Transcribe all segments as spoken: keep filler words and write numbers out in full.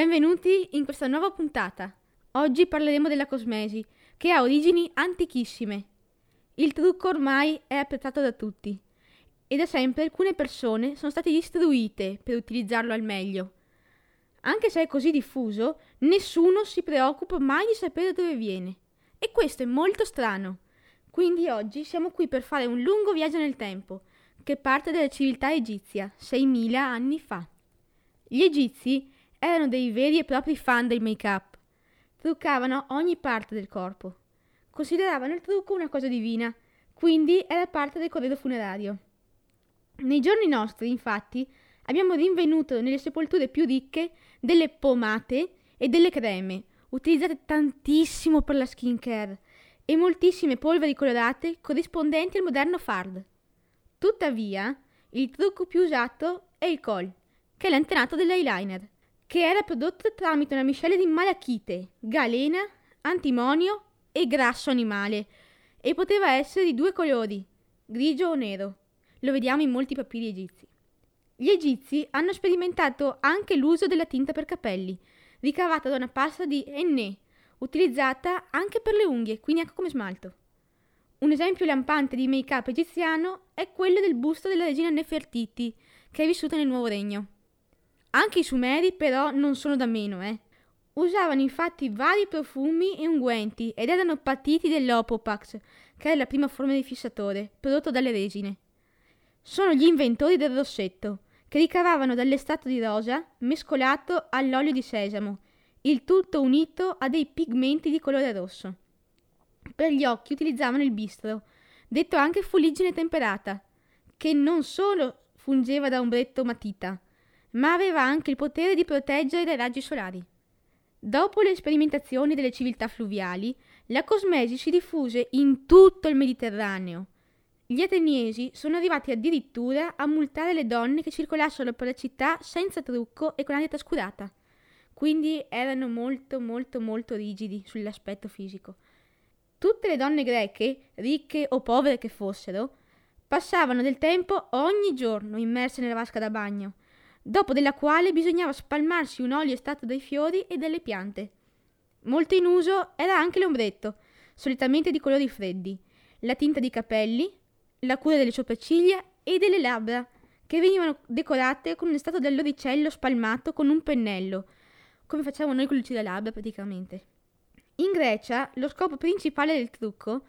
Benvenuti in questa nuova puntata. Oggi parleremo della cosmesi, che ha origini antichissime. Il trucco ormai è apprezzato da tutti e da sempre alcune persone sono state istruite per utilizzarlo al meglio. Anche se è così diffuso, nessuno si preoccupa mai di sapere da dove viene. E questo è molto strano. Quindi oggi siamo qui per fare un lungo viaggio nel tempo, che parte dalla civiltà egizia, seimila anni fa. Gli egizi erano dei veri e propri fan del make-up. Truccavano ogni parte del corpo. Consideravano il trucco una cosa divina, quindi era parte del corredo funerario. Nei giorni nostri, infatti, abbiamo rinvenuto nelle sepolture più ricche delle pomate e delle creme, utilizzate tantissimo per la skincare, e moltissime polveri colorate corrispondenti al moderno fard. Tuttavia, il trucco più usato è il col, che è l'antenato dell'eyeliner, che era prodotto tramite una miscela di malachite, galena, antimonio e grasso animale, e poteva essere di due colori, grigio o nero. Lo vediamo in molti papiri egizi. Gli egizi hanno sperimentato anche l'uso della tinta per capelli, ricavata da una pasta di enne, utilizzata anche per le unghie, quindi anche come smalto. Un esempio lampante di make-up egiziano è quello del busto della regina Nefertiti, che è vissuta nel Nuovo Regno. Anche i Sumeri però non sono da meno, eh. Usavano infatti vari profumi e unguenti ed erano patiti dell'Opopax, che è la prima forma di fissatore, prodotto dalle regine. Sono gli inventori del rossetto, che ricavavano dall'estratto di rosa mescolato all'olio di sesamo, il tutto unito a dei pigmenti di colore rosso. Per gli occhi utilizzavano il bistro, detto anche fuliggine temperata, che non solo fungeva da ombretto matita, ma aveva anche il potere di proteggere dai raggi solari. Dopo le sperimentazioni delle civiltà fluviali, la cosmesi si diffuse in tutto il Mediterraneo. Gli ateniesi sono arrivati addirittura a multare le donne che circolassero per la città senza trucco e con aria trascurata. Quindi erano molto molto molto rigidi sull'aspetto fisico. Tutte le donne greche, ricche o povere che fossero, passavano del tempo ogni giorno immerse nella vasca da bagno, dopo della quale bisognava spalmarsi un olio estratto dai fiori e dalle piante. Molto in uso era anche l'ombretto, solitamente di colori freddi, la tinta di capelli, la cura delle sopracciglia e delle labbra, che venivano decorate con un estratto dell'oricello spalmato con un pennello, come facciamo noi con l'uccida labbra praticamente. In Grecia lo scopo principale del trucco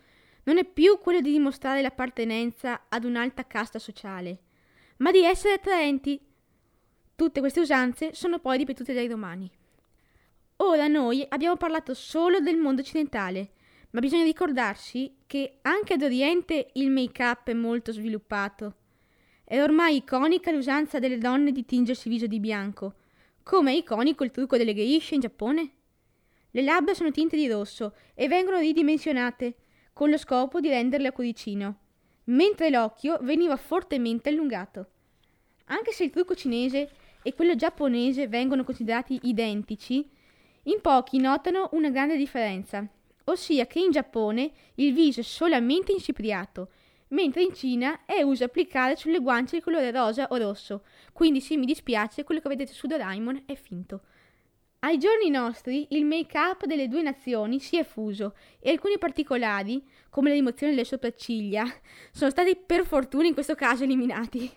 non è più quello di dimostrare l'appartenenza ad un'alta casta sociale, ma di essere attraenti. Tutte queste usanze sono poi ripetute dai romani. Ora noi abbiamo parlato solo del mondo occidentale, ma bisogna ricordarsi che anche ad Oriente il make-up è molto sviluppato. È ormai iconica l'usanza delle donne di tingersi il viso di bianco, come è iconico il trucco delle geishe in Giappone. Le labbra sono tinte di rosso e vengono ridimensionate, con lo scopo di renderle a cuoricino, mentre l'occhio veniva fortemente allungato. Anche se il trucco cinese e quello giapponese vengono considerati identici, in pochi notano una grande differenza, ossia che in Giappone il viso è solamente incipriato, mentre in Cina è uso applicare sulle guance il colore rosa o rosso, quindi se mi dispiace quello che vedete su Doraemon è finto. Ai giorni nostri il make-up delle due nazioni si è fuso e alcuni particolari, come la rimozione delle sopracciglia, sono stati per fortuna in questo caso eliminati.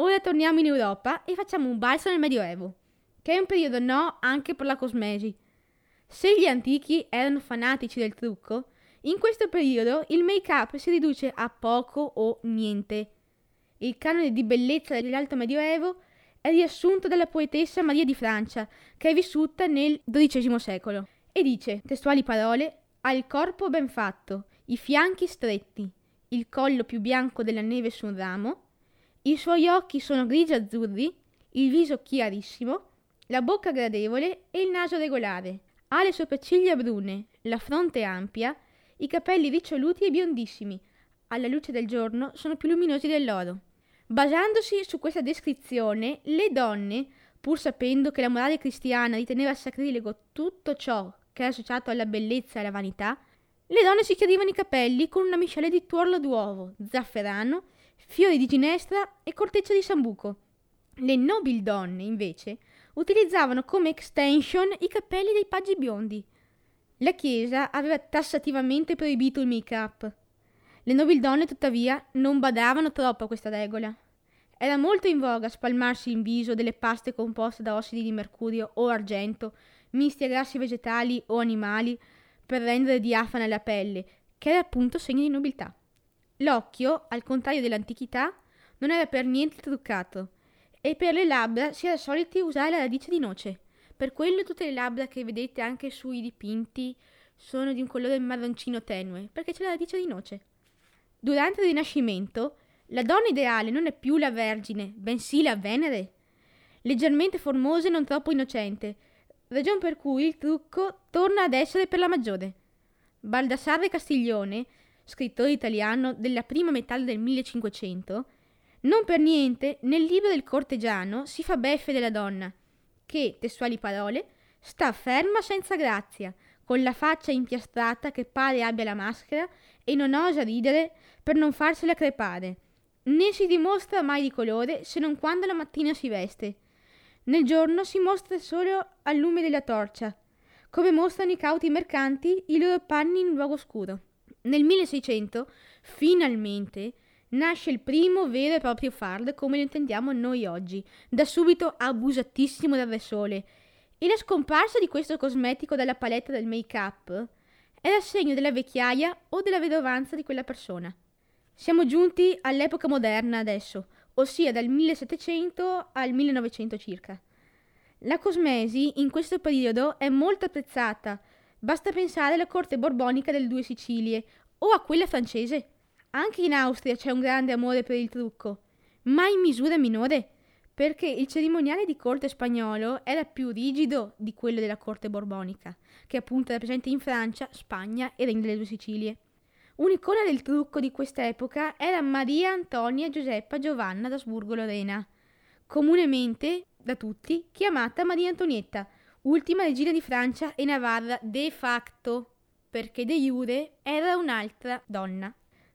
Ora torniamo in Europa e facciamo un balzo nel Medioevo, che è un periodo no anche per la cosmesi. Se gli antichi erano fanatici del trucco, in questo periodo il make-up si riduce a poco o niente. Il canone di bellezza dell'Alto Medioevo è riassunto dalla poetessa Maria di Francia, che è vissuta nel dodicesimo secolo, e dice, testuali parole, «Ha il corpo ben fatto, i fianchi stretti, il collo più bianco della neve su un ramo, i suoi occhi sono grigio-azzurri, il viso chiarissimo, la bocca gradevole e il naso regolare». Ha le sopracciglia brune, la fronte ampia, i capelli riccioluti e biondissimi, alla luce del giorno sono più luminosi dell'oro. Basandosi su questa descrizione, le donne, pur sapendo che la morale cristiana riteneva sacrilego tutto ciò che era associato alla bellezza e alla vanità, le donne si chiarivano i capelli con una miscela di tuorlo d'uovo, zafferano, fiori di ginestra e corteccia di sambuco. Le nobildonne, invece, utilizzavano come extension i capelli dei paggi biondi. La Chiesa aveva tassativamente proibito il make-up. Le nobildonne, tuttavia, non badavano troppo a questa regola. Era molto in voga spalmarsi in viso delle paste composte da ossidi di mercurio o argento, misti a grassi vegetali o animali, per rendere diafana la pelle, che era appunto segno di nobiltà. L'occhio, al contrario dell'antichità, non era per niente truccato, e per le labbra si era soliti usare la radice di noce. Per quello tutte le labbra che vedete anche sui dipinti sono di un colore marroncino tenue, perché c'è la radice di noce. Durante il Rinascimento, la donna ideale non è più la Vergine, bensì la Venere, leggermente formosa e non troppo innocente, ragion per cui il trucco torna ad essere per la maggiore. Baldassarre Castiglione, scrittore italiano della prima metà del millecinquecento, non per niente nel libro del cortegiano si fa beffe della donna, che, testuali parole, sta ferma senza grazia, con la faccia impiastrata che pare abbia la maschera e non osa ridere per non farsela crepare, né si dimostra mai di colore se non quando la mattina si veste. Nel giorno si mostra solo al lume della torcia, come mostrano i cauti mercanti i loro panni in un luogo scuro. Nel milleseicento, finalmente, nasce il primo vero e proprio fard come lo intendiamo noi oggi, da subito abusatissimo dal Re Sole, e la scomparsa di questo cosmetico dalla paletta del make-up era segno della vecchiaia o della vedovanza di quella persona. Siamo giunti all'epoca moderna adesso, ossia dal millesettecento al millenovecento circa. La cosmesi in questo periodo è molto apprezzata, basta pensare alla corte borbonica delle due Sicilie o a quella francese. Anche in Austria c'è un grande amore per il trucco, ma in misura minore, perché il cerimoniale di corte spagnolo era più rigido di quello della corte borbonica, che appunto era presente in Francia, Spagna e Regno delle due Sicilie. Un'icona del trucco di quest'epoca era Maria Antonia Giuseppa Giovanna d'Asburgo-Lorena, comunemente da tutti chiamata Maria Antonietta, ultima regina di Francia e Navarra de facto, perché de jure era un'altra donna.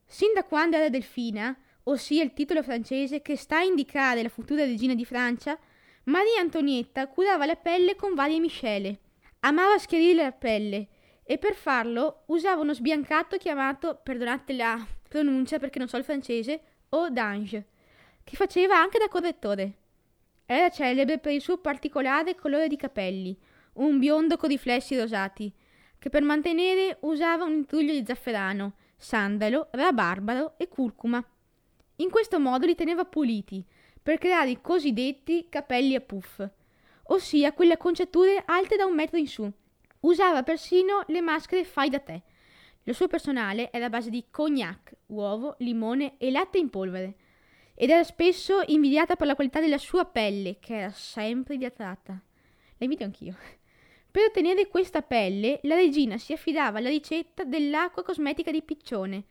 Sin da quando era Delfina, ossia il titolo francese che sta a indicare la futura regina di Francia, Maria Antonietta curava la pelle con varie miscele. Amava schiarire la pelle e per farlo usava uno sbiancato chiamato, perdonate la pronuncia perché non so il francese, eau d'ange, che faceva anche da correttore. Era celebre per il suo particolare colore di capelli, un biondo con riflessi rosati, che per mantenere usava un intruglio di zafferano, sandalo, rabarbaro e curcuma. In questo modo li teneva puliti per creare i cosiddetti capelli a puff, ossia quelle acconciature alte da un metro in su. Usava persino le maschere fai da te. Lo suo personale era a base di cognac, uovo, limone e latte in polvere ed era spesso invidiata per la qualità della sua pelle, che era sempre idratata. La invidio anch'io. Per ottenere questa pelle, la regina si affidava alla ricetta dell'acqua cosmetica di piccione,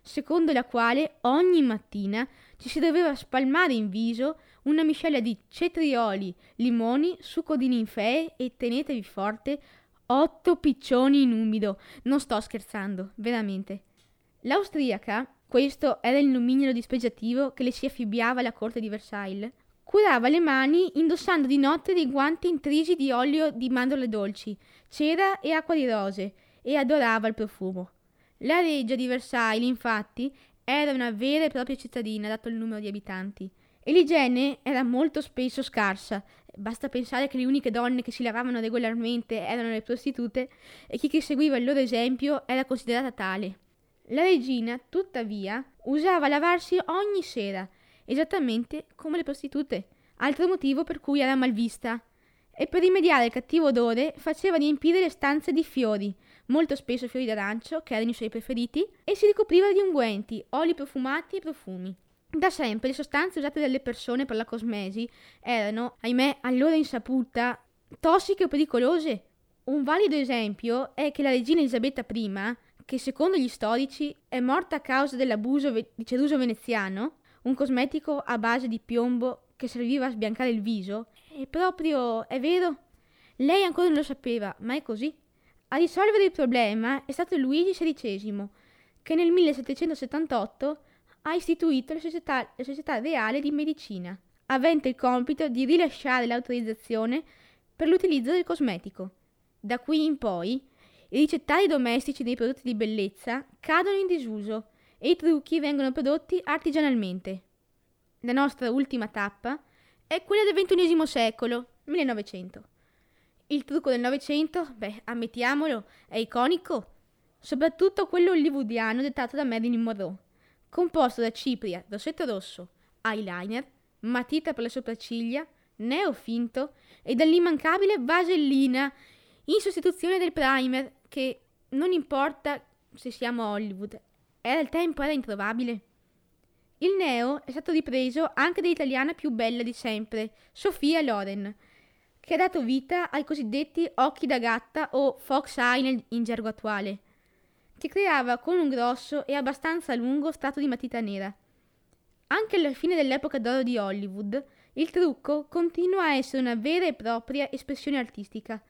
secondo la quale ogni mattina ci si doveva spalmare in viso una miscela di cetrioli, limoni, succo di ninfee e, tenetevi forte, otto piccioni in umido. Non sto scherzando, veramente. L'austriaca, questo era il nomignolo dispregiativo che le si affibbiava alla corte di Versailles, curava le mani indossando di notte dei guanti intrisi di olio di mandorle dolci, cera e acqua di rose, e adorava il profumo. La reggia di Versailles, infatti, era una vera e propria cittadina, dato il numero di abitanti, e l'igiene era molto spesso scarsa. Basta pensare che le uniche donne che si lavavano regolarmente erano le prostitute, e chi che seguiva il loro esempio era considerata tale. La regina, tuttavia, usava lavarsi ogni sera, esattamente come le prostitute, altro motivo per cui era malvista, e per rimediare al cattivo odore faceva riempire le stanze di fiori, molto spesso fiori d'arancio, che erano i suoi preferiti, e si ricopriva di unguenti, oli profumati e profumi. Da sempre le sostanze usate dalle persone per la cosmesi erano, ahimè, allora insaputa, tossiche o pericolose. Un valido esempio è che la regina Elisabetta Prima, che secondo gli storici è morta a causa dell'abuso di ceruso veneziano, un cosmetico a base di piombo che serviva a sbiancare il viso, e proprio è vero. Lei ancora non lo sapeva, ma è così. A risolvere il problema è stato Luigi sedicesimo, che nel millesettecentosettantotto ha istituito la Società, la Società Reale di Medicina, avente il compito di rilasciare l'autorizzazione per l'utilizzo del cosmetico. Da qui in poi, i ricettari domestici dei prodotti di bellezza cadono in disuso e i trucchi vengono prodotti artigianalmente. La nostra ultima tappa è quella del ventunesimo secolo, millenovecento. Il trucco del Novecento, beh, ammettiamolo, è iconico, soprattutto quello hollywoodiano dettato da Marilyn Monroe, composto da cipria, rossetto rosso, eyeliner, matita per le sopracciglia, neofinto e dall'immancabile vasellina in sostituzione del primer che, non importa se siamo a Hollywood, era al tempo era introvabile. Il neo è stato ripreso anche dall'italiana più bella di sempre, Sofia Loren, che ha dato vita ai cosiddetti occhi da gatta o fox eye nel, in gergo attuale, che creava con un grosso e abbastanza lungo strato di matita nera. Anche alla fine dell'epoca d'oro di Hollywood, il trucco continua a essere una vera e propria espressione artistica.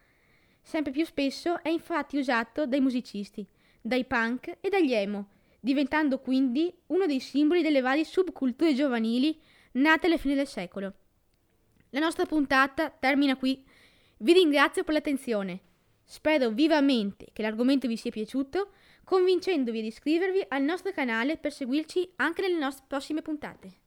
Sempre più spesso è infatti usato dai musicisti, dai punk e dagli emo, diventando quindi uno dei simboli delle varie subculture giovanili nate alla fine del secolo. La nostra puntata termina qui. Vi ringrazio per l'attenzione. Spero vivamente che l'argomento vi sia piaciuto, convincendovi di iscrivervi al nostro canale per seguirci anche nelle nostre prossime puntate.